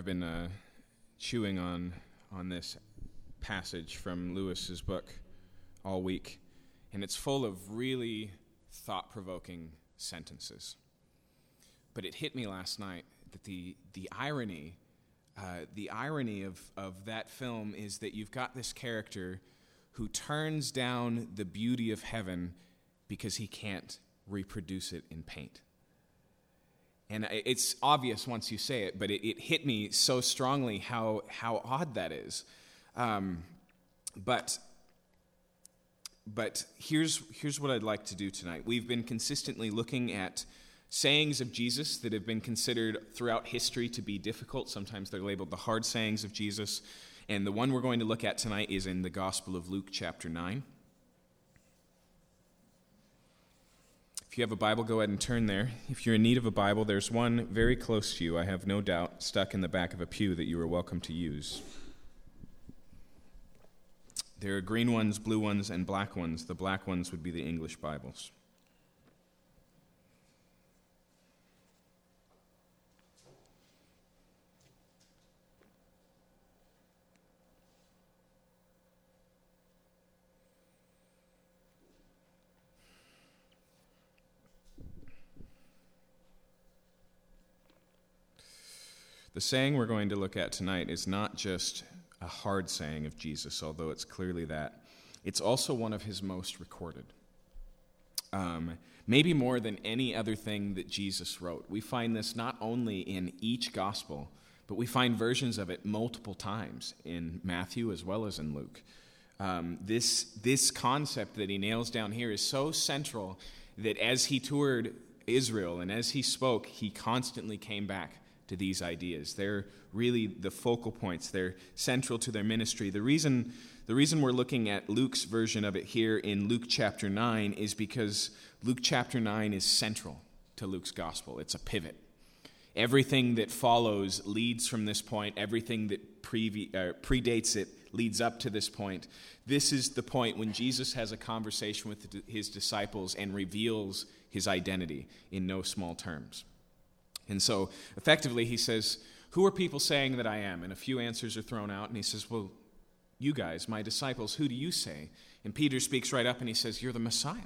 I've been chewing on this passage from Lewis's book all week, and it's full of really thought-provoking sentences. But it hit me last night that the irony of that film is that you've got this character who turns down the beauty of heaven because he can't reproduce it in paint. And it's obvious once you say it, but it hit me so strongly how odd that is. But here's what I'd like to do tonight. We've been consistently looking at sayings of Jesus that have been considered throughout history to be difficult. Sometimes they're labeled the hard sayings of Jesus. And the one we're going to look at tonight is in the Gospel of Luke, chapter 9. If you have a Bible, go ahead and turn there. If you're in need of a Bible, there's one very close to you, I have no doubt, stuck in the back of a pew that you are welcome to use. There are green ones, blue ones, and black ones. The black ones would be the English Bibles. The saying we're going to look at tonight is not just a hard saying of Jesus, although it's clearly that. It's also one of his most recorded. Maybe more than any other thing that Jesus wrote. We find this not only in each gospel, but we find versions of it multiple times in Matthew as well as in Luke. This concept that he nails down here is so central that as he toured Israel and as he spoke, he constantly came back to these ideas. They're really the focal points. They're central to their ministry. The reason we're looking at Luke's version of it here in Luke chapter 9 is because Luke chapter 9 is central to Luke's gospel. It's a pivot. Everything that follows leads from this point. Everything that predates it leads up to this point. This is the point when Jesus has a conversation with his disciples and reveals his identity in no small terms. And so, effectively, he says, who are people saying that I am? And a few answers are thrown out, and he says, well, you guys, my disciples, who do you say? And Peter speaks right up, and he says, you're the Messiah.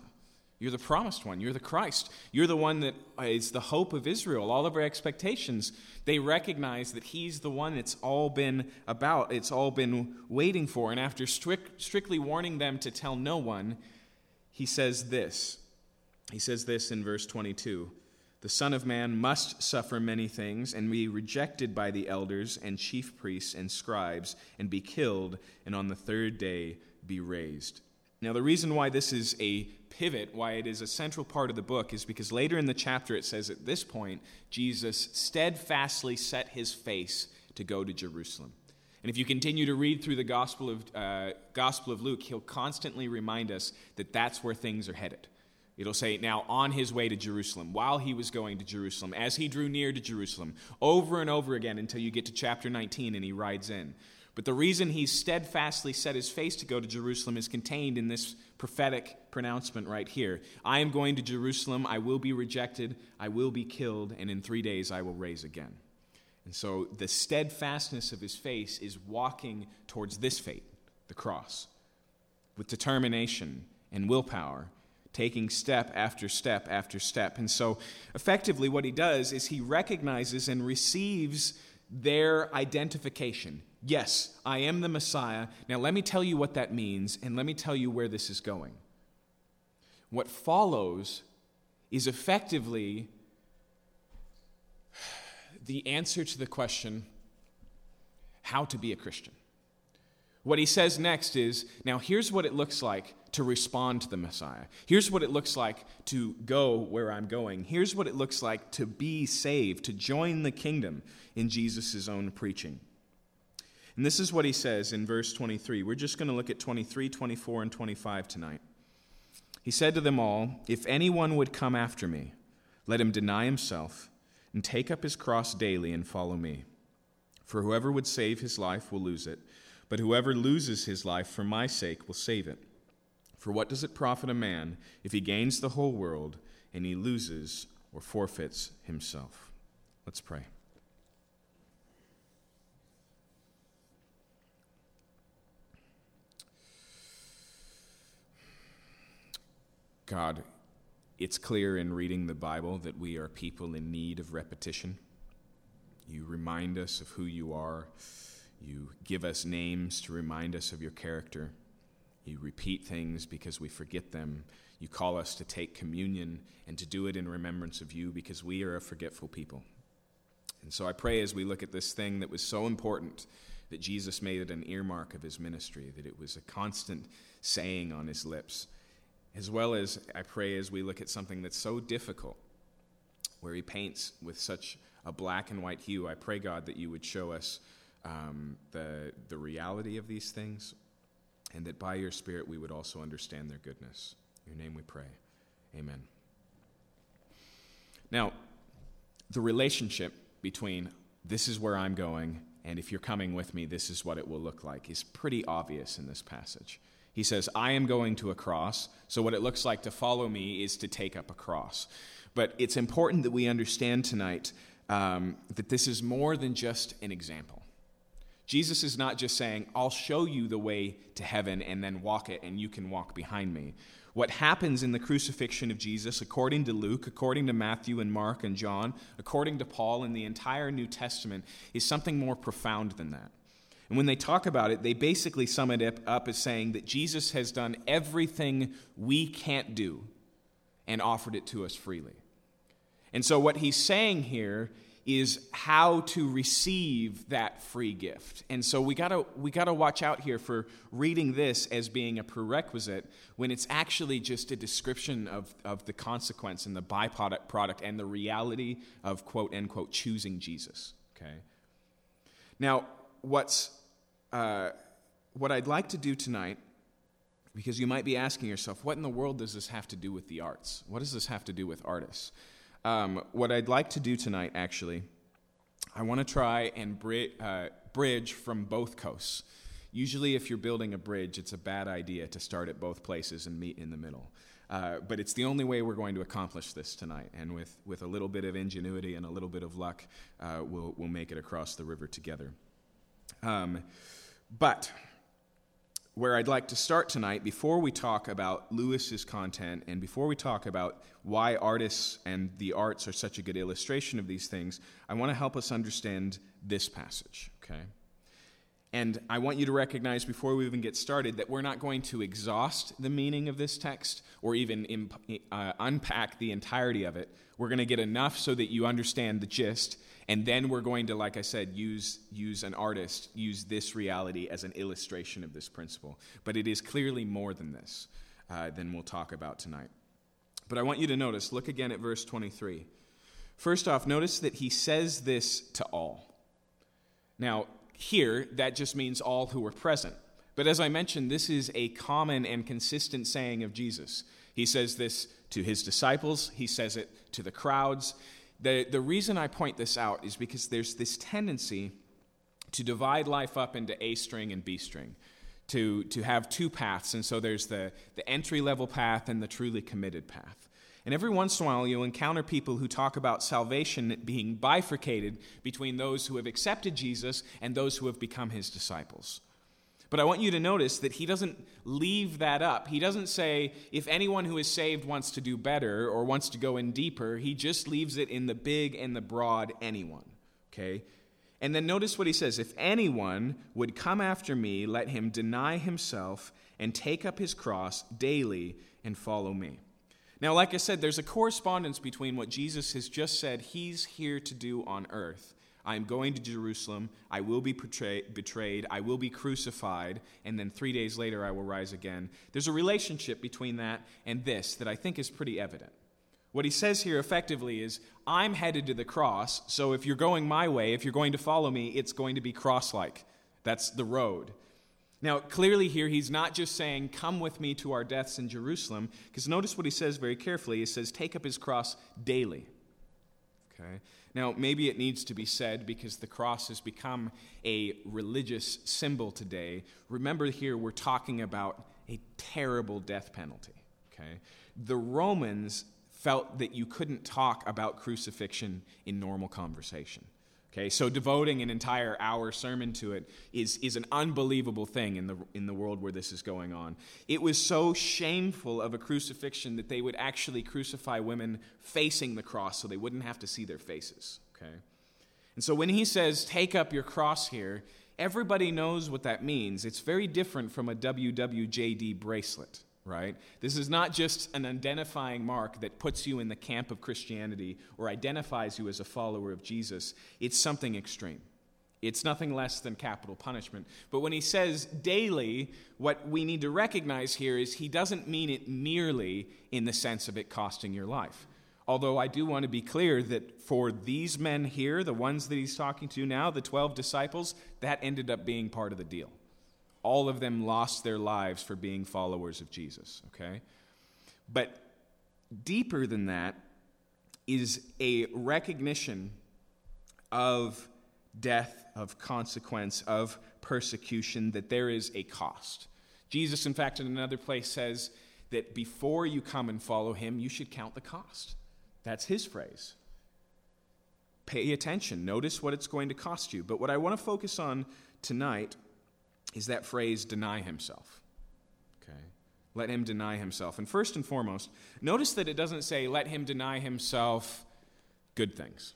You're the promised one. You're the Christ. You're the one that is the hope of Israel. All of our expectations, they recognize that he's the one it's all been about, it's all been waiting for. And after strictly warning them to tell no one, he says this. He says this in verse 22. The Son of Man must suffer many things and be rejected by the elders and chief priests and scribes and be killed and on the third day be raised. Now, the reason why this is a pivot, why it is a central part of the book, is because later in the chapter it says at this point, Jesus steadfastly set his face to go to Jerusalem. And if you continue to read through the Gospel of Luke, he'll constantly remind us that that's where things are headed. It'll say, now, on his way to Jerusalem, while he was going to Jerusalem, as he drew near to Jerusalem, over and over again until you get to chapter 19 and he rides in. But the reason he steadfastly set his face to go to Jerusalem is contained in this prophetic pronouncement right here. I am going to Jerusalem, I will be rejected, I will be killed, and in 3 days I will rise again. And so the steadfastness of his face is walking towards this fate, the cross, with determination and willpower, taking step after step after step. And so effectively what he does is he recognizes and receives their identification. Yes, I am the Messiah. Now let me tell you what that means, and let me tell you where this is going. What follows is effectively the answer to the question, how to be a Christian. What he says next is, now here's what it looks like to respond to the Messiah. Here's what it looks like to go where I'm going. Here's what it looks like to be saved, to join the kingdom in Jesus' own preaching. And this is what he says in verse 23. We're just going to look at 23, 24, and 25 tonight. He said to them all, if anyone would come after me, let him deny himself and take up his cross daily and follow me. For whoever would save his life will lose it. But whoever loses his life for my sake will save it. For what does it profit a man if he gains the whole world and he loses or forfeits himself? Let's pray. God, it's clear in reading the Bible that we are people in need of repetition. You remind us of who you are. You give us names to remind us of your character. You repeat things because we forget them. You call us to take communion and to do it in remembrance of you because we are a forgetful people. And so I pray as we look at this thing that was so important that Jesus made it an earmark of his ministry, that it was a constant saying on his lips, as well as I pray as we look at something that's so difficult, where he paints with such a black and white hue. I pray, God, that you would show us the reality of these things, and that by your Spirit we would also understand their goodness. In your name we pray. Amen. Now, the relationship between this is where I'm going and if you're coming with me, this is what it will look like is pretty obvious in this passage. He says, I am going to a cross, so what it looks like to follow me is to take up a cross. But it's important that we understand tonight that this is more than just an example. Jesus is not just saying, I'll show you the way to heaven and then walk it and you can walk behind me. What happens in the crucifixion of Jesus, according to Luke, according to Matthew and Mark and John, according to Paul and the entire New Testament, is something more profound than that. And when they talk about it, they basically sum it up as saying that Jesus has done everything we can't do and offered it to us freely. And so what he's saying here is how to receive that free gift. And so we gotta watch out here for reading this as being a prerequisite when it's actually just a description of the consequence and the byproduct and the reality of quote unquote choosing Jesus. Okay. Now what I'd like to do tonight, because you might be asking yourself, what in the world does this have to do with the arts? What does this have to do with artists? What I'd like to do tonight, actually, I want to try and bridge from both coasts. Usually, if you're building a bridge, it's a bad idea to start at both places and meet in the middle. But it's the only way we're going to accomplish this tonight. And with a little bit of ingenuity and a little bit of luck, we'll make it across the river together. But where I'd like to start tonight, before we talk about Lewis's content and before we talk about why artists and the arts are such a good illustration of these things, I want to help us understand this passage, okay? And I want you to recognize before we even get started that we're not going to exhaust the meaning of this text or even unpack the entirety of it. We're going to get enough so that you understand the gist, and then we're going to, like I said, use an artist, use this reality as an illustration of this principle. But it is clearly more than this, than we'll talk about tonight. But I want you to notice, look again at verse 23. First off, notice that he says this to all. Now, here, that just means all who were present. But as I mentioned, this is a common and consistent saying of Jesus. He says this to his disciples. He says it to the crowds. The reason I point this out is because there's this tendency to divide life up into A string and B string, to have two paths. And so there's the entry-level path and the truly committed path. And every once in a while, you'll encounter people who talk about salvation being bifurcated between those who have accepted Jesus and those who have become his disciples. But I want you to notice that he doesn't leave that up. He doesn't say, if anyone who is saved wants to do better or wants to go in deeper, he just leaves it in the big and the broad anyone, okay? And then notice what he says, if anyone would come after me, let him deny himself and take up his cross daily and follow me. Now, like I said, there's a correspondence between what Jesus has just said he's here to do on earth. I'm going to Jerusalem, I will be betrayed, I will be crucified, and then 3 days later I will rise again. There's a relationship between that and this that I think is pretty evident. What he says here effectively is, I'm headed to the cross, so if you're going my way, if you're going to follow me, it's going to be cross-like. That's the road. Now, clearly here, he's not just saying, come with me to our deaths in Jerusalem, because notice what he says very carefully. He says, take up his cross daily. Okay? Now, maybe it needs to be said because the cross has become a religious symbol today. Remember here, we're talking about a terrible death penalty, okay? The Romans felt that you couldn't talk about crucifixion in normal conversation, Okay, so devoting an entire hour sermon to it is an unbelievable thing in the world where this is going on. It was so shameful of a crucifixion that they would actually crucify women facing the cross so they wouldn't have to see their faces. Okay, and so when he says, "Take up your cross here," everybody knows what that means. It's very different from a WWJD bracelet, right? This is not just an identifying mark that puts you in the camp of Christianity or identifies you as a follower of Jesus. It's something extreme. It's nothing less than capital punishment. But when he says daily, what we need to recognize here is he doesn't mean it merely in the sense of it costing your life. Although I do want to be clear that for these men here, the ones that he's talking to now, the 12 disciples, that ended up being part of the deal. All of them lost their lives for being followers of Jesus, okay? But deeper than that is a recognition of death, of consequence, of persecution, that there is a cost. Jesus, in fact, in another place says that before you come and follow him, you should count the cost. That's his phrase. Pay attention. Notice what it's going to cost you. But what I want to focus on tonight is that phrase, deny himself. Okay? Let him deny himself. And first and foremost, notice that it doesn't say, let him deny himself good things.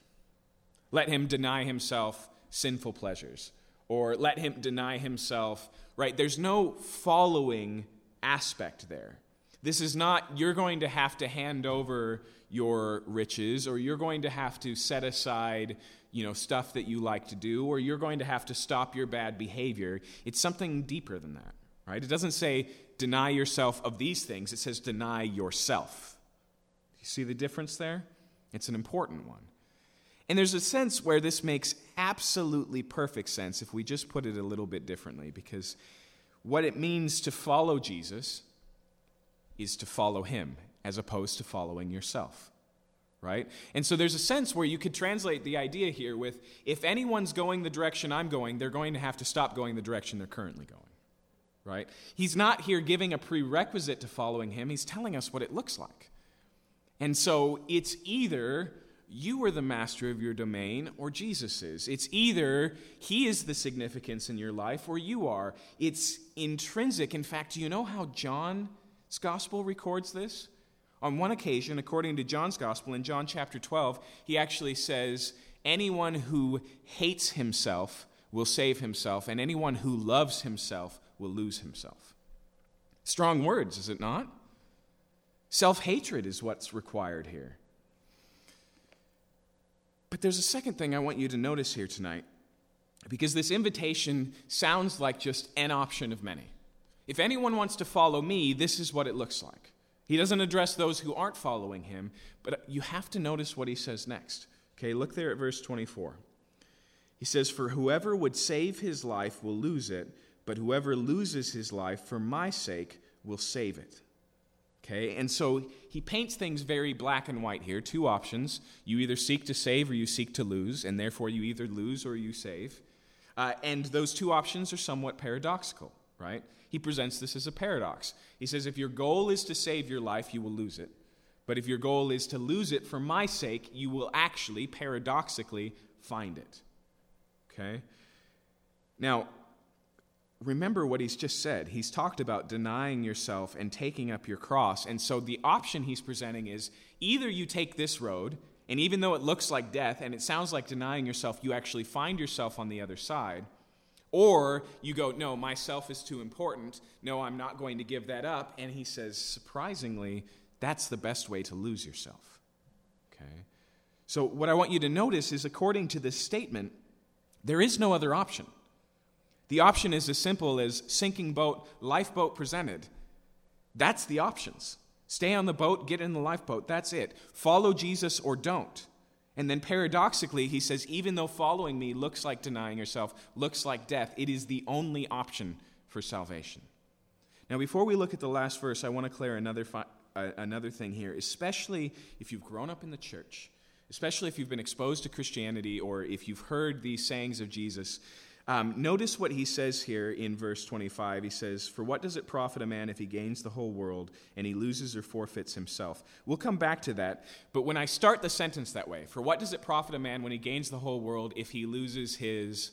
Let him deny himself sinful pleasures. Or let him deny himself, right? There's no following aspect there. This is not, you're going to have to hand over your riches, or you're going to have to set aside, you know, stuff that you like to do, or you're going to have to stop your bad behavior. It's something deeper than that, right? It doesn't say deny yourself of these things. It says deny yourself. You see the difference there? It's an important one. And there's a sense where this makes absolutely perfect sense if we just put it a little bit differently, because what it means to follow Jesus is to follow him as opposed to following yourself, right? And so there's a sense where you could translate the idea here with, if anyone's going the direction I'm going, they're going to have to stop going the direction they're currently going, right? He's not here giving a prerequisite to following him. He's telling us what it looks like. And so it's either you are the master of your domain or Jesus is. It's either he is the significance in your life or you are. It's intrinsic. In fact, do you know how John's Gospel records this? On one occasion, according to John's Gospel, in John chapter 12, he actually says, anyone who hates himself will save himself, and anyone who loves himself will lose himself. Strong words, is it not? Self-hatred is what's required here. But there's a second thing I want you to notice here tonight, because this invitation sounds like just an option of many. If anyone wants to follow me, this is what it looks like. He doesn't address those who aren't following him, but you have to notice what he says next. Okay, look there at verse 24. He says, "For whoever would save his life will lose it, but whoever loses his life for my sake will save it." Okay, and so he paints things very black and white here. Two options. You either seek to save or you seek to lose, and therefore you either lose or you save. And those two options are somewhat paradoxical, right? He presents this as a paradox. He says, if your goal is to save your life, you will lose it. But if your goal is to lose it for my sake, you will actually, paradoxically, find it. Okay? Now, remember what he's just said. He's talked about denying yourself and taking up your cross. And so the option he's presenting is either you take this road, and even though it looks like death and it sounds like denying yourself, you actually find yourself on the other side. Or you go, no, myself is too important. No, I'm not going to give that up. And he says, surprisingly, that's the best way to lose yourself. Okay? So what I want you to notice is, according to this statement, there is no other option. The option is as simple as sinking boat, lifeboat presented. That's the options. Stay on the boat, get in the lifeboat. That's it. Follow Jesus or don't. And then paradoxically, he says, even though following me looks like denying yourself, looks like death, it is the only option for salvation. Now, before we look at the last verse, I want to clear another thing here, especially if you've grown up in the church, especially if you've been exposed to Christianity or if you've heard these sayings of Jesus. Notice what he says here in verse 25. He says, "For what does it profit a man if he gains the whole world and he loses or forfeits himself?" We'll come back to that, but when I start the sentence that way, for what does it profit a man when he gains the whole world if he loses his,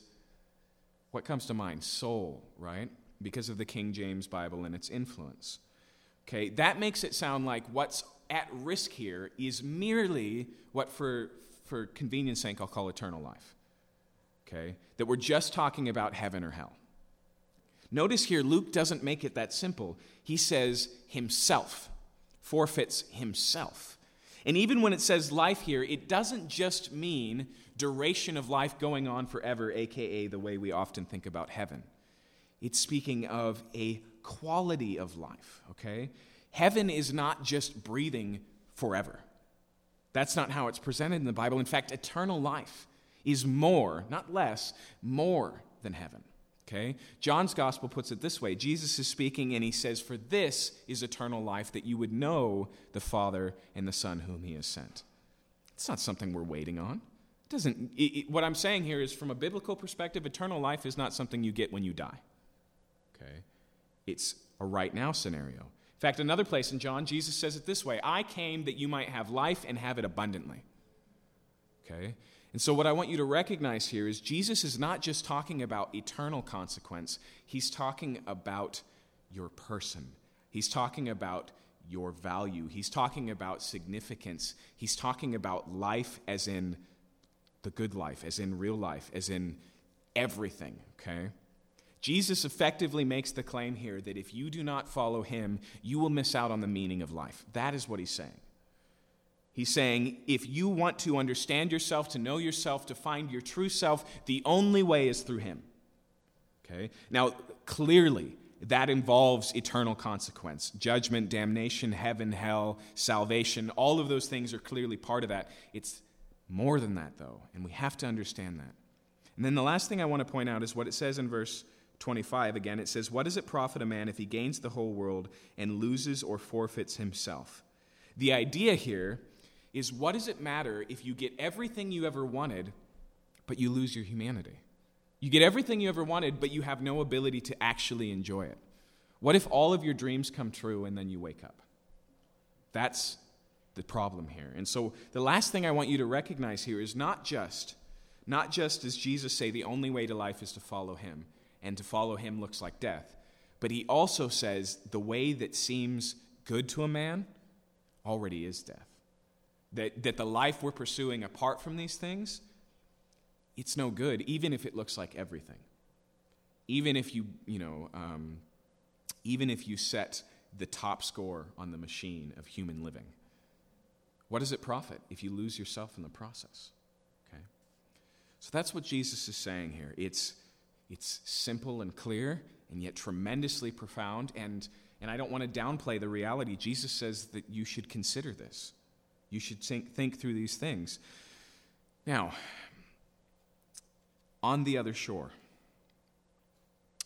what comes to mind? Soul, right? Because of the King James Bible and its influence. Okay, that makes it sound like what's at risk here is merely what for convenience sake I'll call eternal life. Okay, that we're just talking about heaven or hell. Notice here, Luke doesn't make it that simple. He says himself, forfeits himself. And even when it says life here, it doesn't just mean duration of life going on forever, aka the way we often think about heaven. It's speaking of a quality of life, okay? Heaven is not just breathing forever. That's not how it's presented in the Bible. In fact, eternal life is more, not less, more than heaven, okay? John's gospel puts it this way. Jesus is speaking, and he says, "For this is eternal life, that you would know the Father and the Son whom he has sent." It's not something we're waiting on. It doesn't. What I'm saying here is, from a biblical perspective, eternal life is not something you get when you die, okay? It's a right now scenario. In fact, another place in John, Jesus says it this way, "I came that you might have life and have it abundantly," okay? And so what I want you to recognize here is Jesus is not just talking about eternal consequence. He's talking about your person. He's talking about your value. He's talking about significance. He's talking about life as in the good life, as in real life, as in everything, okay? Jesus effectively makes the claim here that if you do not follow him, you will miss out on the meaning of life. That is what he's saying. He's saying, if you want to understand yourself, to know yourself, to find your true self, the only way is through him. Okay? Now, clearly, that involves eternal consequence. Judgment, damnation, heaven, hell, salvation, all of those things are clearly part of that. It's more than that, though, and we have to understand that. And then the last thing I want to point out is what it says in verse 25. Again, it says, "What does it profit a man if he gains the whole world and loses or forfeits himself?" The idea here is, what does it matter if you get everything you ever wanted, but you lose your humanity? You get everything you ever wanted, but you have no ability to actually enjoy it. What if all of your dreams come true and then you wake up? That's the problem here. And so the last thing I want you to recognize here is not just does Jesus say the only way to life is to follow him, and to follow him looks like death, but he also says the way that seems good to a man already is death. That the life we're pursuing apart from these things, it's no good, even if it looks like everything. Even if you set the top score on the machine of human living, what does it profit if you lose yourself in the process? Okay, so that's what Jesus is saying here. It's simple and clear, and yet tremendously profound. And I don't want to downplay the reality. Jesus says that you should consider this. You should think through these things. Now, on the other shore,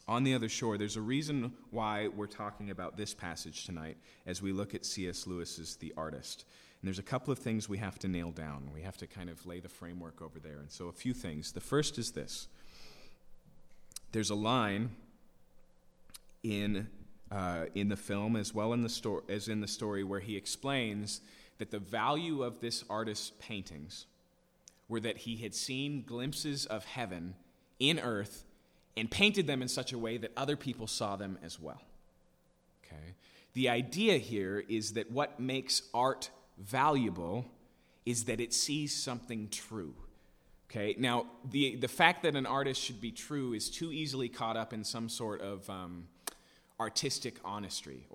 there's a reason why we're talking about this passage tonight as we look at C.S. Lewis's The Artist. And there's a couple of things we have to nail down. We have to kind of lay the framework over there. And so a few things. The first is this. There's a line in the film as well as in the story where he explains that the value of this artist's paintings were that he had seen glimpses of heaven in earth and painted them in such a way that other people saw them as well. Okay? The idea here is that what makes art valuable is that it sees something true. Okay? Now, the fact that an artist should be true is too easily caught up in some sort of artistic honesty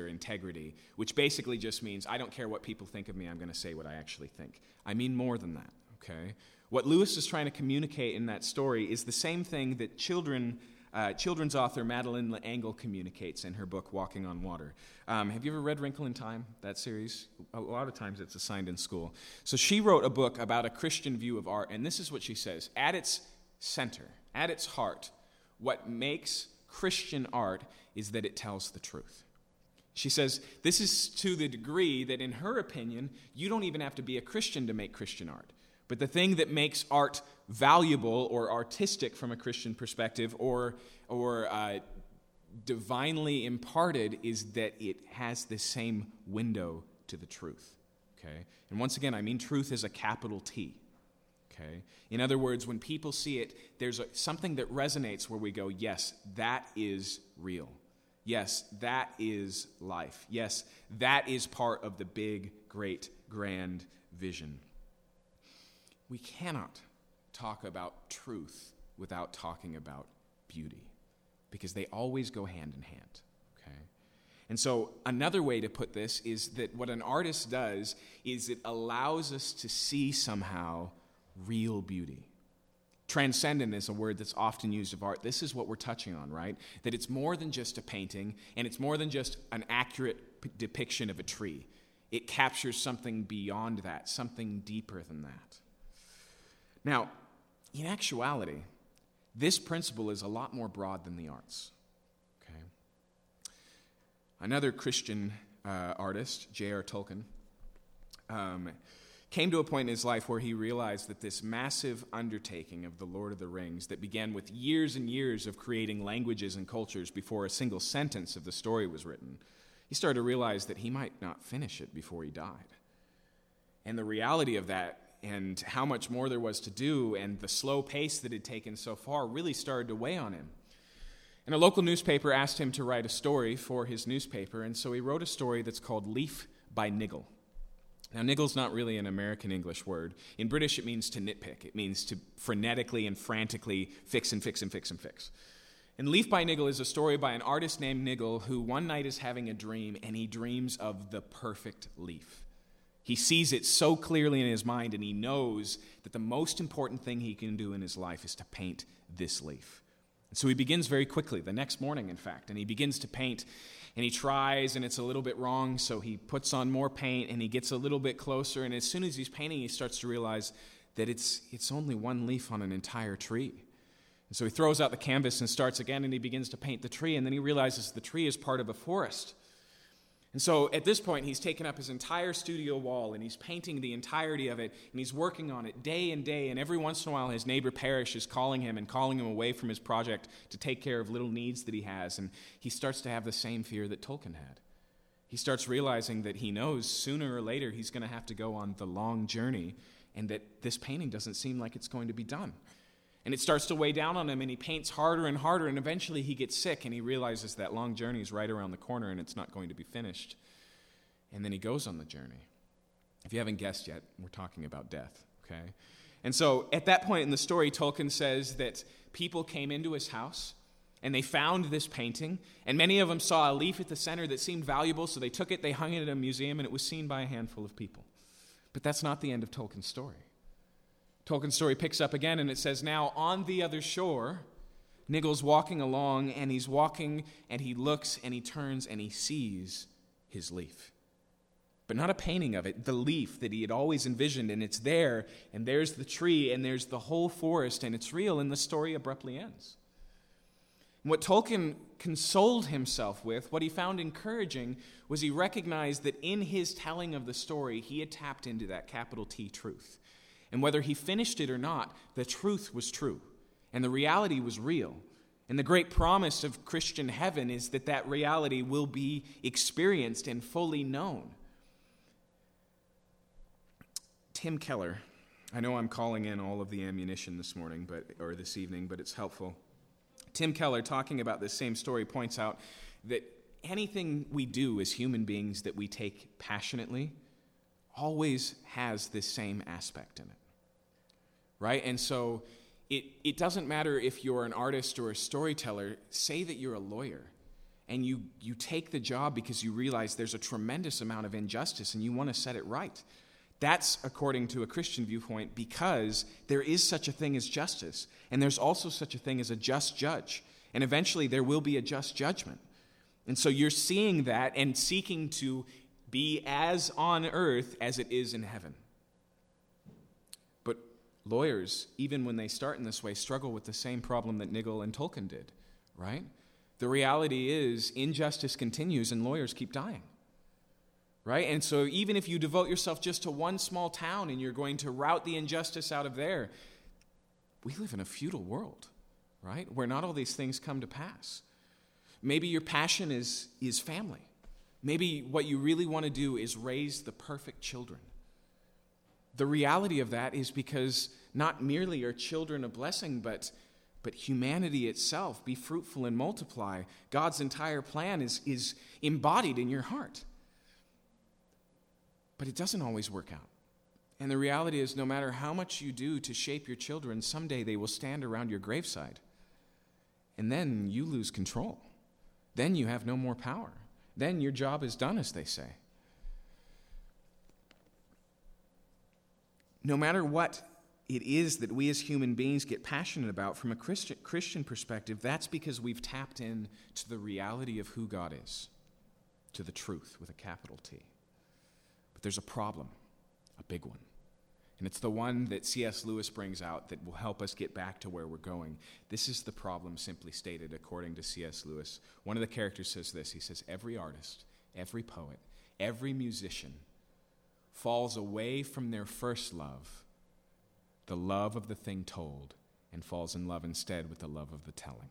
or integrity, which basically just means, I don't care what people think of me, I'm going to say what I actually think. I mean more than that, okay? What Lewis is trying to communicate in that story is the same thing that children's author Madeline L'Engle communicates in her book, Walking on Water. Have you ever read Wrinkle in Time, that series? A lot of times it's assigned in school. So she wrote a book about a Christian view of art, and this is what she says. At its center, at its heart, what makes Christian art is that it tells the truth. She says this is to the degree that, in her opinion, you don't even have to be a Christian to make Christian art. But the thing that makes art valuable or artistic from a Christian perspective or divinely imparted is that it has the same window to the truth. Okay? And once again, I mean truth is a capital T. Okay? In other words, when people see it, there's something that resonates where we go, yes, that is real. Yes, that is life. Yes, that is part of the big, great, grand vision. We cannot talk about truth without talking about beauty, because they always go hand in hand. Okay? And so another way to put this is that what an artist does is it allows us to see somehow real beauty. Transcendent is a word that's often used of art. This is what we're touching on, right? That it's more than just a painting, and it's more than just an accurate depiction of a tree. It captures something beyond that, something deeper than that. Now, in actuality, this principle is a lot more broad than the arts. Okay? Another Christian artist, J.R. Tolkien, came to a point in his life where he realized that this massive undertaking of The Lord of the Rings that began with years and years of creating languages and cultures before a single sentence of the story was written, he started to realize that he might not finish it before he died. And the reality of that and how much more there was to do and the slow pace that had taken so far really started to weigh on him. And a local newspaper asked him to write a story for his newspaper, and so he wrote a story that's called Leaf by Niggle. Now, niggle's not really an American English word. In British, it means to nitpick. It means to frenetically and frantically fix and fix and fix and fix. And Leaf by Niggle is a story by an artist named Niggle who one night is having a dream, and he dreams of the perfect leaf. He sees it so clearly in his mind, and he knows that the most important thing he can do in his life is to paint this leaf. And so he begins very quickly, the next morning, in fact, and he begins to paint. And he tries, and it's a little bit wrong, so he puts on more paint, and he gets a little bit closer, and as soon as he's painting, he starts to realize that it's only one leaf on an entire tree. And so he throws out the canvas and starts again, and he begins to paint the tree, and then he realizes the tree is part of a forest. And so at this point, he's taken up his entire studio wall, and he's painting the entirety of it, and he's working on it day and day, and every once in a while, his neighbor Parrish is calling him away from his project to take care of little needs that he has, and he starts to have the same fear that Tolkien had. He starts realizing that he knows sooner or later he's going to have to go on the long journey, and that this painting doesn't seem like it's going to be done. And it starts to weigh down on him, and he paints harder and harder, and eventually he gets sick, and he realizes that long journey is right around the corner, and it's not going to be finished. And then he goes on the journey. If you haven't guessed yet, we're talking about death, okay? And so at that point in the story, Tolkien says that people came into his house, and they found this painting, and many of them saw a leaf at the center that seemed valuable, so they took it, they hung it at a museum, and it was seen by a handful of people. But that's not the end of Tolkien's story. Tolkien's story picks up again, and it says, now on the other shore, Niggle's walking along, and he's walking, and he looks, and he turns, and he sees his leaf. But not a painting of it, the leaf that he had always envisioned, and it's there, and there's the tree, and there's the whole forest, and it's real, and the story abruptly ends. And what Tolkien consoled himself with, what he found encouraging, was he recognized that in his telling of the story, he had tapped into that capital T truth. And whether he finished it or not, the truth was true, and the reality was real. And the great promise of Christian heaven is that that reality will be experienced and fully known. Tim Keller, I know I'm calling in all of the ammunition this evening, but it's helpful. Tim Keller, talking about this same story, points out that anything we do as human beings that we take passionately always has this same aspect in it. Right? And so it doesn't matter if you're an artist or a storyteller. Say that you're a lawyer, and you take the job because you realize there's a tremendous amount of injustice, and you want to set it right. That's, according to a Christian viewpoint, because there is such a thing as justice, and there's also such a thing as a just judge, and eventually there will be a just judgment. And so you're seeing that and seeking to be as on earth as it is in heaven. Lawyers, even when they start in this way, struggle with the same problem that Niggle and Tolkien did, right? The reality is injustice continues and lawyers keep dying. right? And so even if you devote yourself just to one small town and you're going to rout the injustice out of there, we live in a feudal world, right? Where not all these things come to pass. Maybe your passion is family. Maybe what you really want to do is raise the perfect children. The reality of that is because not merely are children a blessing, but humanity itself, be fruitful and multiply. God's entire plan is embodied in your heart. But it doesn't always work out. And the reality is, no matter how much you do to shape your children, someday they will stand around your graveside. And then you lose control. Then you have no more power. Then your job is done, as they say. No matter what it is that we as human beings get passionate about from a Christian perspective, that's because we've tapped in to the reality of who God is, to the truth with a capital T. But there's a problem, a big one. And it's the one that C.S. Lewis brings out that will help us get back to where we're going. This is the problem simply stated according to C.S. Lewis. One of the characters says this. He says, every artist, every poet, every musician falls away from their first love, the love of the thing told, and falls in love instead with the love of the telling.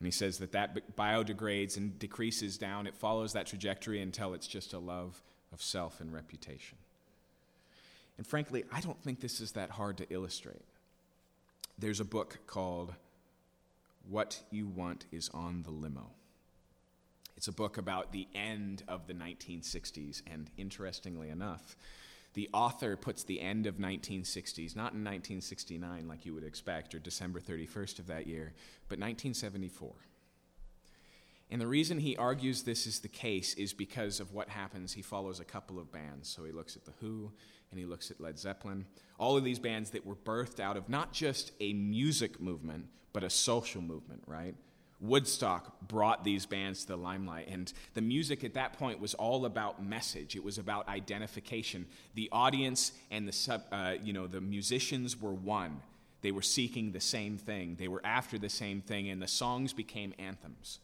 And he says that biodegrades and decreases down. It follows that trajectory until it's just a love of self and reputation. And frankly, I don't think this is that hard to illustrate. There's a book called What You Want Is on the Limo. It's a book about the end of the 1960s, and interestingly enough, the author puts the end of 1960s, not in 1969 like you would expect, or December 31st of that year, but 1974. And the reason he argues this is the case is because of what happens. He follows a couple of bands. So he looks at The Who, and he looks at Led Zeppelin. All of these bands that were birthed out of not just a music movement, but a social movement, right? Woodstock brought these bands to the limelight, and the music at that point was all about message. It was about identification. The audience and the musicians were one. They were seeking the same thing. They were after the same thing, and the songs became anthems.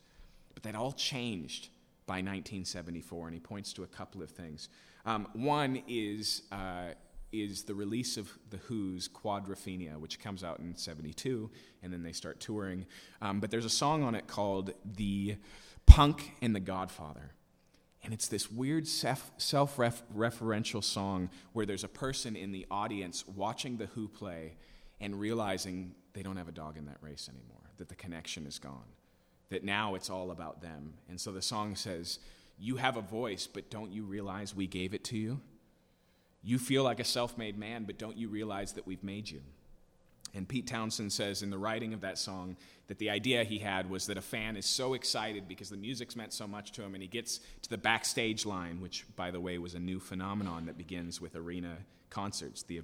But that all changed by 1974, and he points to a couple of things. One is the release of The Who's Quadrophenia, which comes out in 72, and then they start touring. But there's a song on it called The Punk and the Godfather. And it's this weird self-referential song where there's a person in the audience watching The Who play and realizing they don't have a dog in that race anymore, that the connection is gone, that now it's all about them. And so the song says, you have a voice, but don't you realize we gave it to you? You feel like a self-made man, but don't you realize that we've made you? And Pete Townsend says in the writing of that song that the idea he had was that a fan is so excited because the music's meant so much to him, and he gets to the backstage line, which, by the way, was a new phenomenon that begins with arena concerts, the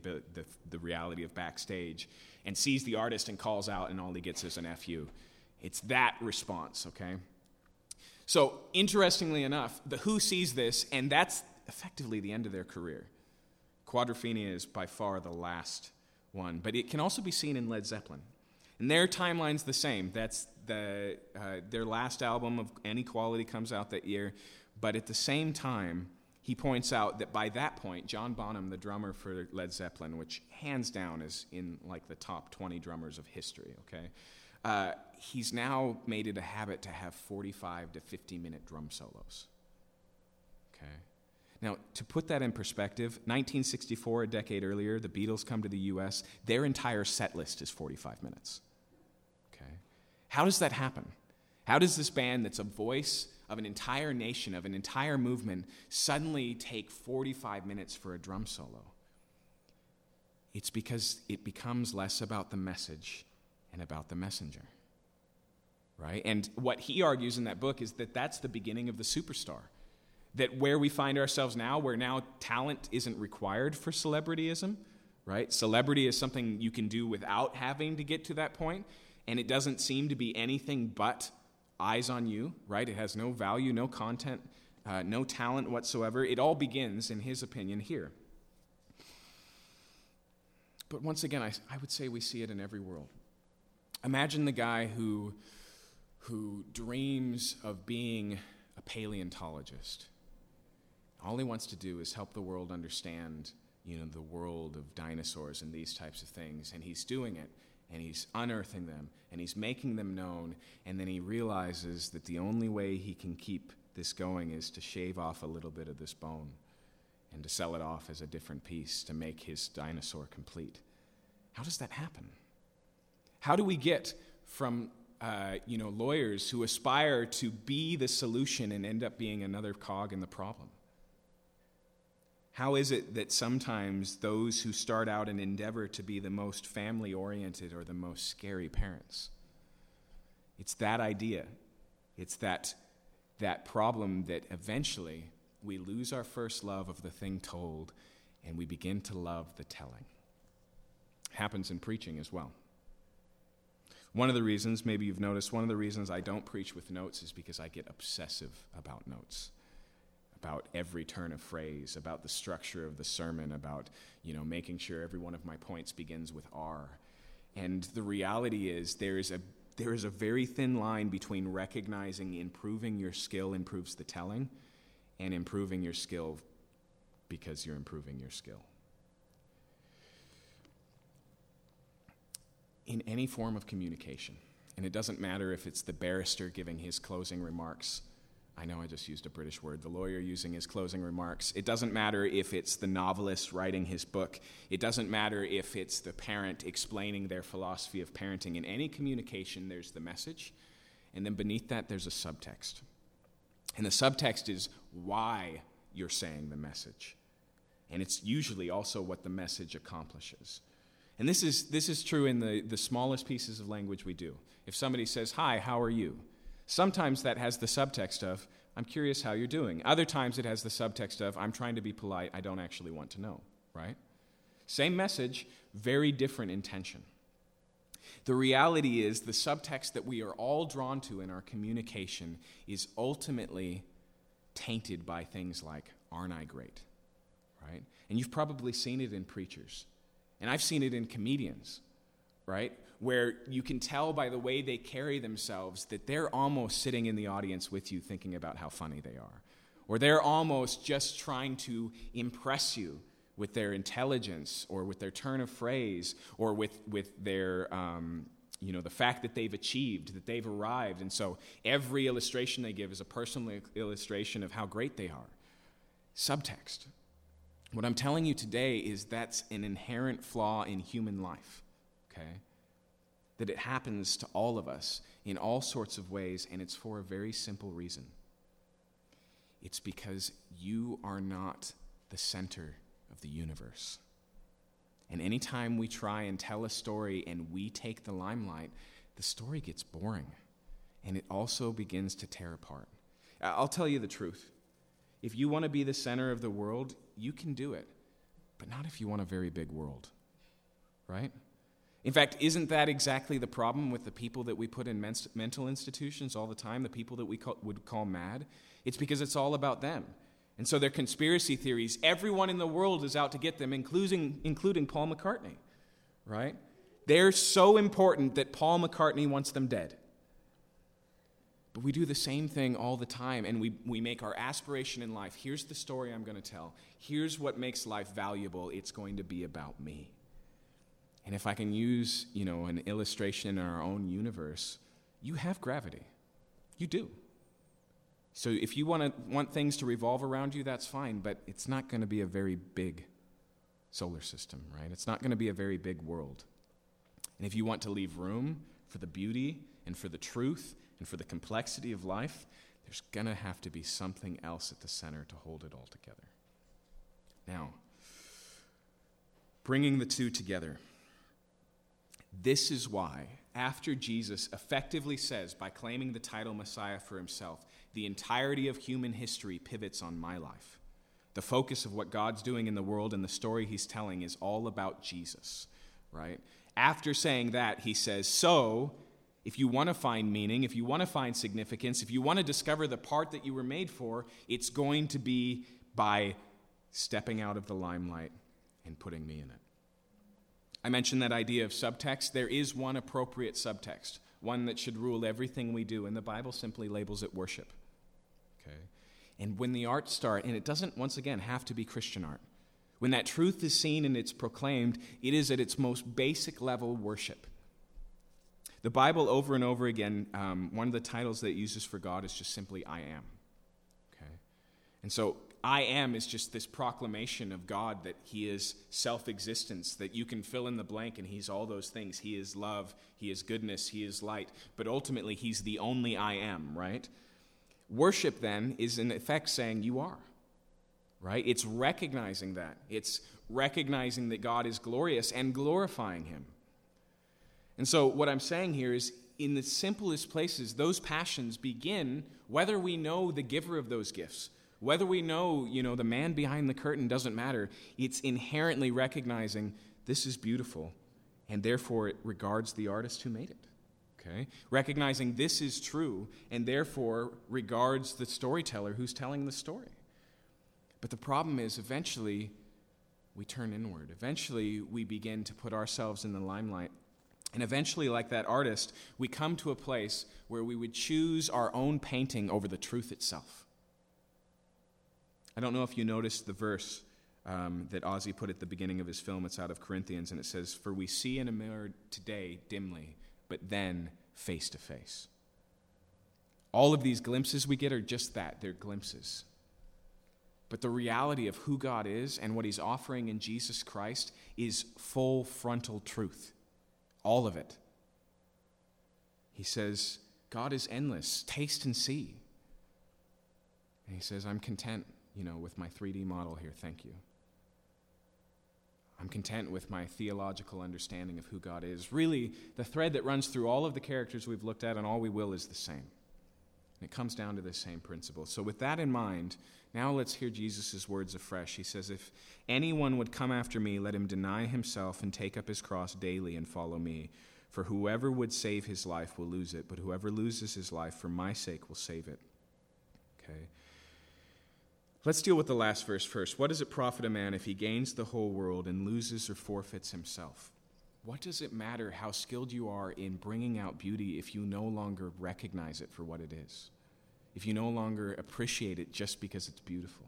reality of backstage, and sees the artist and calls out, and all he gets is an F you. It's that response, okay? So, interestingly enough, The Who sees this, and that's effectively the end of their career. Quadrophenia is by far the last one, but it can also be seen in Led Zeppelin. And their timeline's the same. That's their last album of any quality comes out that year, but at the same time, he points out that by that point, John Bonham, the drummer for Led Zeppelin, which hands down is in like the top 20 drummers of history, okay? He's now made it a habit to have 45 to 50-minute drum solos. Okay. Now, to put that in perspective, 1964, a decade earlier, the Beatles come to the U.S. Their entire set list is 45 minutes. Okay. How does that happen? How does this band that's a voice of an entire nation, of an entire movement, suddenly take 45 minutes for a drum solo? It's because it becomes less about the message and about the messenger, right? And what he argues in that book is that that's the beginning of the superstar, that where we find ourselves now, where now talent isn't required for celebrityism, right? Celebrity is something you can do without having to get to that point, and it doesn't seem to be anything but eyes on you, right? It has no value, no content, no talent whatsoever. It all begins, in his opinion, here. But once again, I would say we see it in every world. Imagine the guy who dreams of being a paleontologist, all he wants to do is help the world understand, you know, the world of dinosaurs and these types of things. And he's doing it, and he's unearthing them, and he's making them known. And then he realizes that the only way he can keep this going is to shave off a little bit of this bone and to sell it off as a different piece to make his dinosaur complete. How does that happen? How do we get from lawyers who aspire to be the solution and end up being another cog in the problem? How is it that sometimes those who start out and endeavor to be the most family-oriented or the most scary parents? It's that idea. It's that problem that eventually we lose our first love of the thing told, and we begin to love the telling. Happens in preaching as well. One of the reasons, maybe you've noticed, one of the reasons I don't preach with notes is because I get obsessive about notes, about every turn of phrase, about the structure of the sermon, about, you know, making sure every one of my points begins with R. And the reality is there is a very thin line between recognizing improving your skill improves the telling and improving your skill because you're improving your skill. In any form of communication, and it doesn't matter if it's the barrister giving his closing remarks, I know I just used a British word, the lawyer using his closing remarks. It doesn't matter if it's the novelist writing his book. It doesn't matter if it's the parent explaining their philosophy of parenting. In any communication, there's the message, and then beneath that, there's a subtext. And the subtext is why you're saying the message. And it's usually also what the message accomplishes. And this is true in the smallest pieces of language we do. If somebody says, "Hi, how are you?" sometimes that has the subtext of, "I'm curious how you're doing." Other times it has the subtext of, "I'm trying to be polite, I don't actually want to know," right? Same message, very different intention. The reality is the subtext that we are all drawn to in our communication is ultimately tainted by things like, "Aren't I great?" right? And you've probably seen it in preachers. And I've seen it in comedians, right? Where you can tell by the way they carry themselves that they're almost sitting in the audience with you thinking about how funny they are. Or they're almost just trying to impress you with their intelligence or with their turn of phrase or with their, the fact that they've achieved, that they've arrived. And so every illustration they give is a personal illustration of how great they are. Subtext. What I'm telling you today is that's an inherent flaw in human life, okay? That it happens to all of us in all sorts of ways, and it's for a very simple reason. It's because you are not the center of the universe. And anytime we try and tell a story and we take the limelight, the story gets boring, and it also begins to tear apart. I'll tell you the truth. If you want to be the center of the world, you can do it, but not if you want a very big world, right? In fact, isn't that exactly the problem with the people that we put in mental institutions all the time, the people that we would call mad? It's because it's all about them. And so their conspiracy theories, everyone in the world is out to get them, including Paul McCartney, right? They're so important that Paul McCartney wants them dead. But we do the same thing all the time, and we make our aspiration in life. Here's the story I'm going to tell. Here's what makes life valuable. It's going to be about me. And if I can use, an illustration in our own universe, you have gravity. You do. So if you want things to revolve around you, that's fine, but it's not going to be a very big solar system, right? It's not going to be a very big world. And if you want to leave room for the beauty and for the truth and for the complexity of life, there's going to have to be something else at the center to hold it all together. Now, bringing the two together. This is why, after Jesus effectively says, by claiming the title Messiah for himself, the entirety of human history pivots on my life. The focus of what God's doing in the world and the story he's telling is all about Jesus, right? After saying that, he says, so, if you want to find meaning, if you want to find significance, if you want to discover the part that you were made for, it's going to be by stepping out of the limelight and putting me in it. I mentioned that idea of subtext. There is one appropriate subtext, one that should rule everything we do, and the Bible simply labels it worship. Okay? And when the arts start, and it doesn't, once again, have to be Christian art, when that truth is seen and it's proclaimed, it is at its most basic level worship. The Bible, over and over again, one of the titles that it uses for God is just simply, I am. Okay? And so I am is just this proclamation of God that he is self-existence, that you can fill in the blank and he's all those things. He is love, he is goodness, he is light, but ultimately he's the only I am, right? Worship then is in effect saying you are, right? It's recognizing that. It's recognizing that God is glorious and glorifying him. And so what I'm saying here is in the simplest places, those passions begin whether we know the giver of those gifts. Whether we know, the man behind the curtain doesn't matter. It's inherently recognizing this is beautiful, and therefore it regards the artist who made it. Okay? Recognizing this is true, and therefore regards the storyteller who's telling the story. But the problem is eventually we turn inward. Eventually we begin to put ourselves in the limelight. And eventually, like that artist, we come to a place where we would choose our own painting over the truth itself. I don't know if you noticed the verse that Ozzy put at the beginning of his film. It's out of Corinthians, and it says, "For we see in a mirror today dimly, but then face to face." All of these glimpses we get are just that. They're glimpses. But the reality of who God is and what he's offering in Jesus Christ is full frontal truth. All of it. He says, God is endless. Taste and see. And he says, I'm content. With my 3D model here, thank you. I'm content with my theological understanding of who God is. Really, the thread that runs through all of the characters we've looked at and all we will is the same. And it comes down to this same principle. So with that in mind, now let's hear Jesus' words afresh. He says, if anyone would come after me, let him deny himself and take up his cross daily and follow me. For whoever would save his life will lose it, but whoever loses his life for my sake will save it. Okay? Let's deal with the last verse first. What does it profit a man if he gains the whole world and loses or forfeits himself? What does it matter how skilled you are in bringing out beauty if you no longer recognize it for what it is? If you no longer appreciate it just because it's beautiful?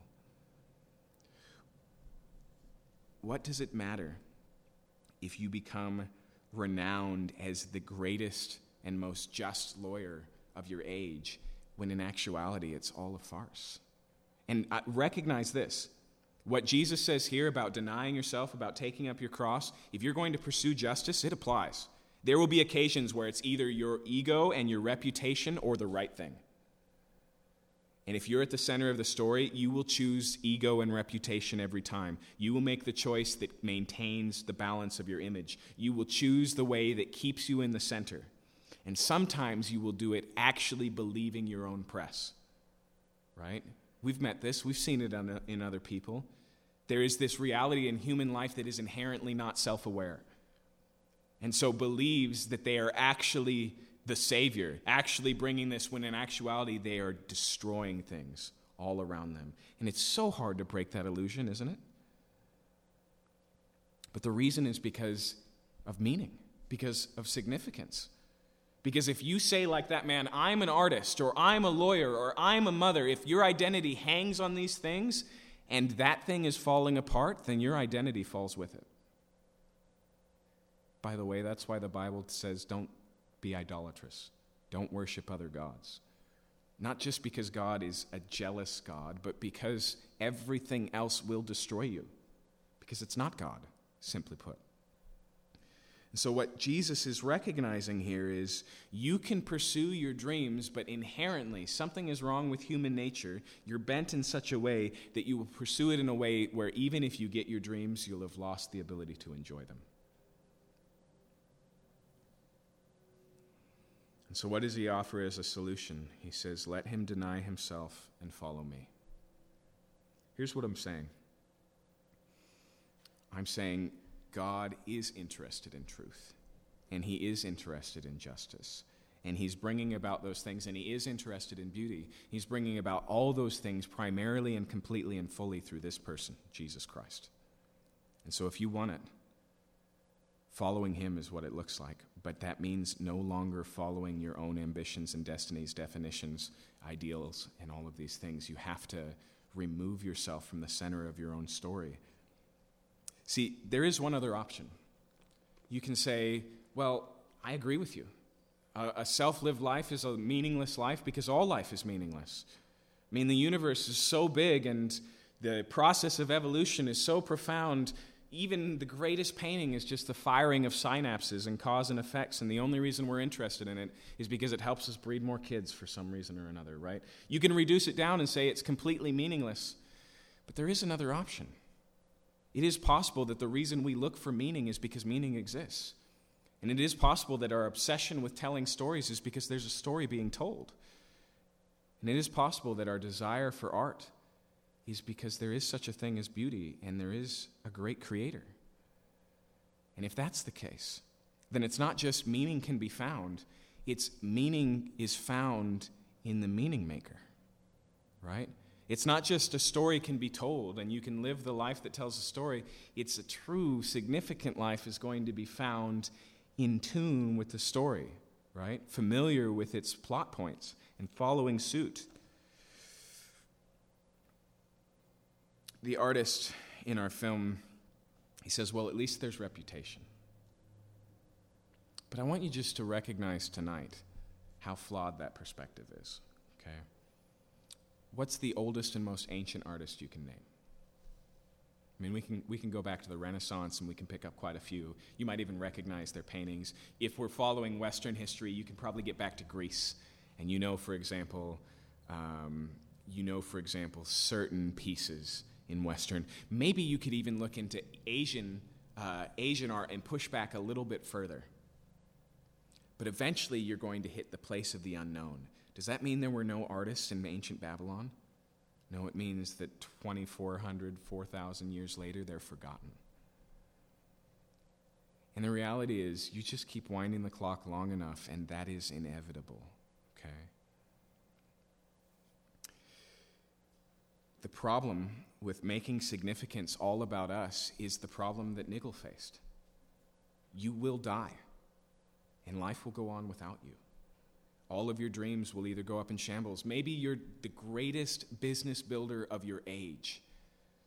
What does it matter if you become renowned as the greatest and most just lawyer of your age when in actuality it's all a farce? And recognize this. What Jesus says here about denying yourself, about taking up your cross, if you're going to pursue justice, it applies. There will be occasions where it's either your ego and your reputation or the right thing. And if you're at the center of the story, you will choose ego and reputation every time. You will make the choice that maintains the balance of your image. You will choose the way that keeps you in the center. And sometimes you will do it actually believing your own press. Right? We've met this. We've seen it in other people. There is this reality in human life that is inherently not self-aware. And so believes that they are actually the Savior, actually bringing this when in actuality they are destroying things all around them. And it's so hard to break that illusion, isn't it? But the reason is because of meaning, because of significance. Because if you say like that man, I'm an artist, or I'm a lawyer, or I'm a mother, if your identity hangs on these things and that thing is falling apart, then your identity falls with it. By the way, that's why the Bible says don't be idolatrous. Don't worship other gods. Not just because God is a jealous God, but because everything else will destroy you. Because it's not God, simply put. So what Jesus is recognizing here is you can pursue your dreams, but inherently something is wrong with human nature. You're bent in such a way that you will pursue it in a way where even if you get your dreams, you'll have lost the ability to enjoy them. And so what does he offer as a solution? He says, let him deny himself and follow me. Here's what I'm saying. I'm saying God is interested in truth, and he is interested in justice, and he's bringing about those things, and he is interested in beauty. He's bringing about all those things primarily and completely and fully through this person, Jesus Christ. And so if you want it, Following him is what it looks like, but that means no longer following your own ambitions and destinies, definitions, ideals, and all of these things. You have to remove yourself from the center of your own story. See, there is one other option. You can say, well, I agree with you. A self-lived life is a meaningless life because all life is meaningless. I mean, the universe is so big and the process of evolution is so profound. Even the greatest painting is just the firing of synapses and cause and effects, and the only reason we're interested in it is because it helps us breed more kids for some reason or another, right? You can reduce it down and say it's completely meaningless, but there is another option. It is possible that the reason we look for meaning is because meaning exists, and it is possible that our obsession with telling stories is because there's a story being told, and it is possible that our desire for art is because there is such a thing as beauty, and there is a great creator. And if that's the case, then it's not just meaning can be found, it's meaning is found in the meaning maker, right? It's not just a story can be told and you can live the life that tells a story, it's a true, significant life is going to be found in tune with the story, right? Familiar with its plot points and following suit. The artist in our film, he says, well, at least there's reputation. But I want you just to recognize tonight how flawed that perspective is, okay? What's the oldest and most ancient artist you can name? I mean, we can go back to the Renaissance and we can pick up quite a few. You might even recognize their paintings. If we're following Western history, you can probably get back to Greece. And you know, for example, certain pieces in Western. Maybe you could even look into Asian art and push back a little bit further. But eventually you're going to hit the place of the unknown. Does that mean there were no artists in ancient Babylon? No, it means that 2,400, 4,000 years later, they're forgotten. And the reality is you just keep winding the clock long enough, and that is inevitable, okay? The problem with making significance all about us is the problem that Niggle faced. You will die, and life will go on without you. All of your dreams will either go up in shambles. Maybe you're the greatest business builder of your age.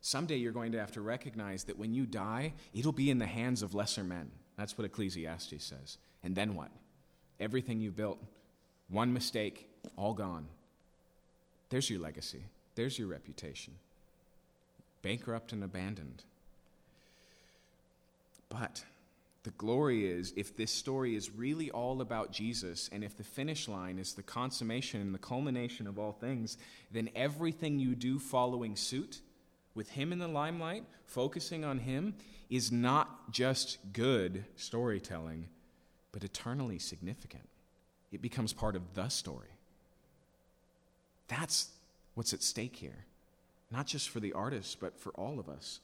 Someday you're going to have to recognize that when you die, it'll be in the hands of lesser men. That's what Ecclesiastes says. And then what? Everything you built, one mistake, all gone. There's your legacy. There's your reputation. Bankrupt and abandoned. But the glory is, if this story is really all about Jesus, and if the finish line is the consummation and the culmination of all things, then everything you do following suit, with him in the limelight, focusing on him, is not just good storytelling, but eternally significant. It becomes part of the story. That's what's at stake here, not just for the artists, but for all of us.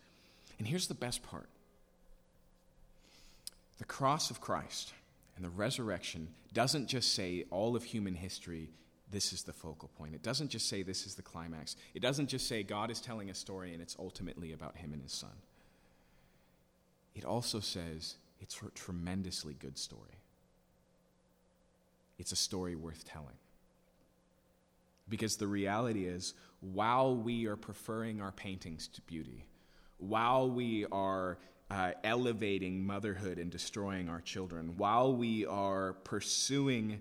And here's the best part. The cross of Christ and the resurrection doesn't just say all of human history, this is the focal point. It doesn't just say this is the climax. It doesn't just say God is telling a story and it's ultimately about him and his son. It also says it's a tremendously good story. It's a story worth telling. Because the reality is, while we are preferring our paintings to beauty, while we are elevating motherhood and destroying our children, while we are pursuing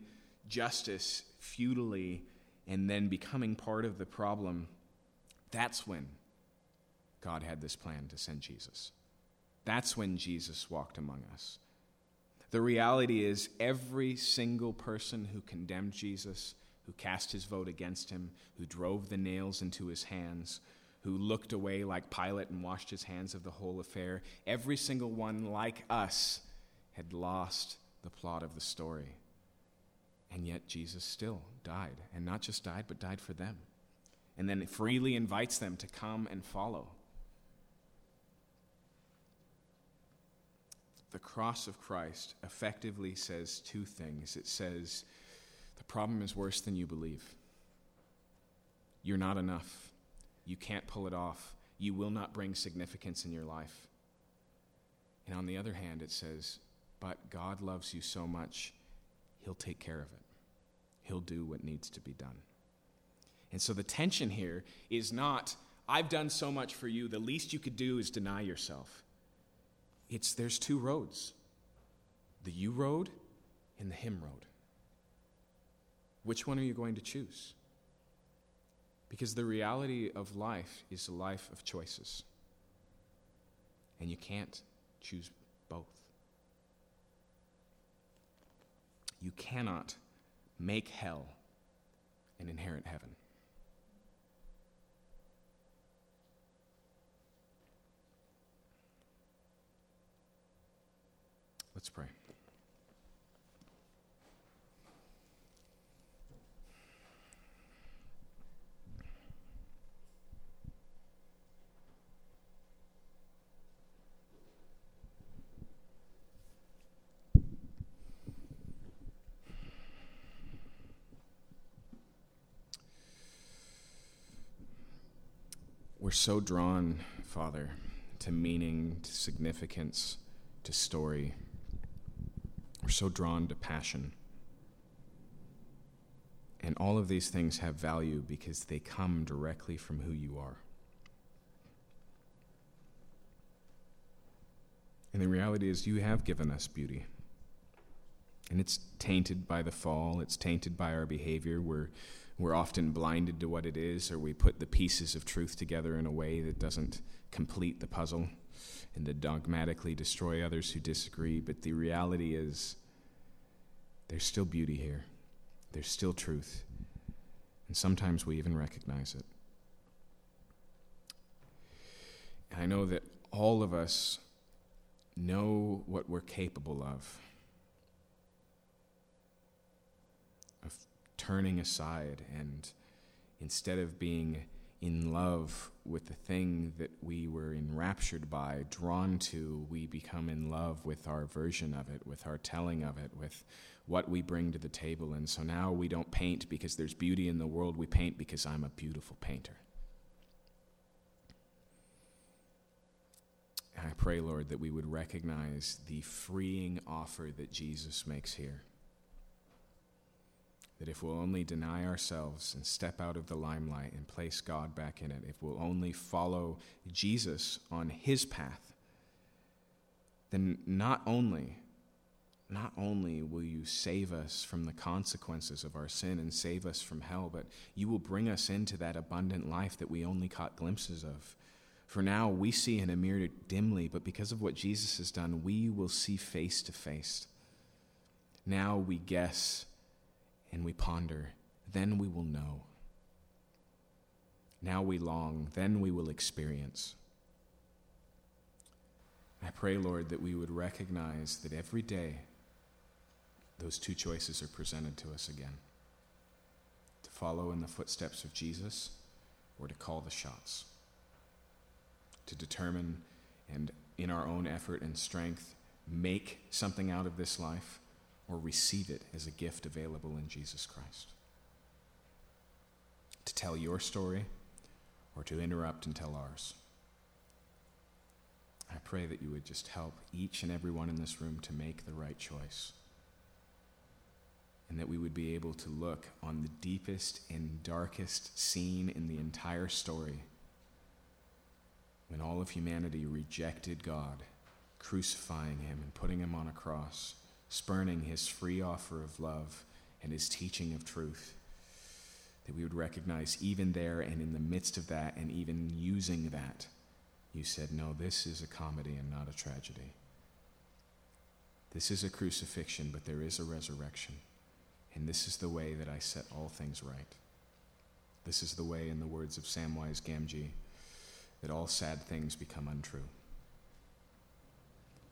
justice futilely and then becoming part of the problem, that's when God had this plan to send Jesus. That's when Jesus walked among us. The reality is, every single person who condemned Jesus, who cast his vote against him, who drove the nails into his hands, who looked away like Pilate and washed his hands of the whole affair, every single one, like us, had lost the plot of the story. And yet Jesus still died, and not just died, but died for them, and then freely invites them to come and follow. The cross of Christ effectively says two things. It says, the problem is worse than you believe. You're not enough. You can't pull it off. You will not bring significance in your life. And on the other hand, it says, but God loves you so much, he'll take care of it. He'll do what needs to be done. And so the tension here is not, I've done so much for you, the least you could do is deny yourself. It's there's two roads, the you road and the him road. Which one are you going to choose? Because the reality of life is a life of choices. And you can't choose both. You cannot make hell and inherit heaven. Let's pray. We're so drawn, Father, to meaning, to significance, to story. We're so drawn to passion. And all of these things have value because they come directly from who you are. And the reality is you have given us beauty. And it's tainted by the fall. It's tainted by our behavior. We're often blinded to what it is, or we put the pieces of truth together in a way that doesn't complete the puzzle and to dogmatically destroy others who disagree. But the reality is there's still beauty here. There's still truth. And sometimes we even recognize it. And I know that all of us know what we're capable of turning aside, and instead of being in love with the thing that we were enraptured by, drawn to, we become in love with our version of it, with our telling of it, with what we bring to the table. And so now we don't paint because there's beauty in the world. We paint because I'm a beautiful painter. And I pray, Lord, that we would recognize the freeing offer that Jesus makes here. That if we'll only deny ourselves and step out of the limelight and place God back in it, if we'll only follow Jesus on his path, then not only will you save us from the consequences of our sin and save us from hell, but you will bring us into that abundant life that we only caught glimpses of. For now we see in a mirror dimly, but because of what Jesus has done, we will see face to face. Now we guess and we ponder, then we will know. Now we long, then we will experience. I pray, Lord, that we would recognize that every day those two choices are presented to us again. To follow in the footsteps of Jesus or to call the shots. To determine and in our own effort and strength make something out of this life, or receive it as a gift available in Jesus Christ. To tell your story or to interrupt and tell ours. I pray that you would just help each and every one in this room to make the right choice, and that we would be able to look on the deepest and darkest scene in the entire story when all of humanity rejected God, crucifying him and putting him on a cross, spurning his free offer of love and his teaching of truth, that we would recognize even there and in the midst of that and even using that, you said, no, this is a comedy and not a tragedy. This is a crucifixion, but there is a resurrection. And this is the way that I set all things right. This is the way, in the words of Samwise Gamgee, that all sad things become untrue.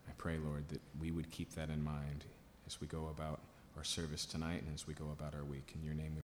I pray, Lord, that we would keep that in mind as we go about our service tonight and as we go about our week. In your name we